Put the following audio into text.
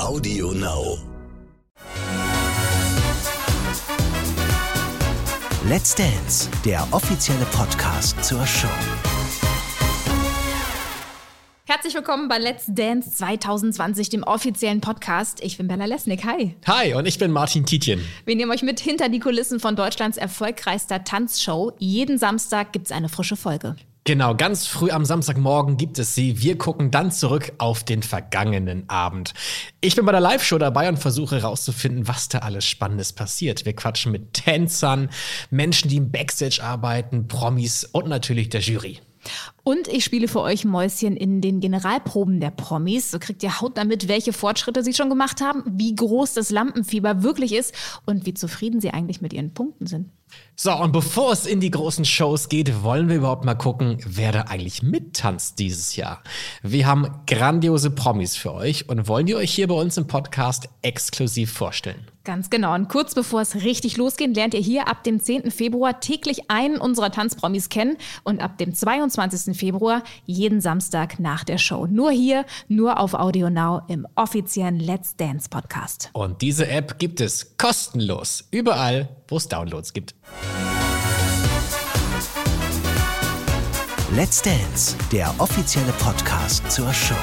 Audio Now. Let's Dance, der offizielle Podcast zur Show. Herzlich willkommen bei Let's Dance 2020, dem offiziellen Podcast. Ich bin Bella Lesnik, hi. Hi, und ich bin Martin Tietjen. Wir nehmen euch mit hinter die Kulissen von Deutschlands erfolgreichster Tanzshow. Jeden Samstag gibt's eine frische Folge. Genau, ganz früh am Samstagmorgen gibt es sie. Wir gucken dann zurück auf den vergangenen Abend. Ich bin bei der Live-Show dabei und versuche herauszufinden, was da alles Spannendes passiert. Wir quatschen mit Tänzern, Menschen, die im Backstage arbeiten, Promis und natürlich der Jury. Und ich spiele für euch Mäuschen in den Generalproben der Promis. So kriegt ihr hautnah mit, welche Fortschritte sie schon gemacht haben, wie groß das Lampenfieber wirklich ist und wie zufrieden sie eigentlich mit ihren Punkten sind. So, und bevor es in die großen Shows geht, wollen wir überhaupt mal gucken, wer da eigentlich mittanzt dieses Jahr. Wir haben grandiose Promis für euch und wollen die euch hier bei uns im Podcast exklusiv vorstellen. Ganz genau. Und kurz bevor es richtig losgeht, lernt ihr hier ab dem 10. Februar täglich einen unserer Tanzpromis kennen und ab dem 22. Februar jeden Samstag nach der Show. Nur hier, nur auf Audio Now im offiziellen Let's Dance Podcast. Und diese App gibt es kostenlos überall, wo es Downloads gibt. Let's Dance, der offizielle Podcast zur Show.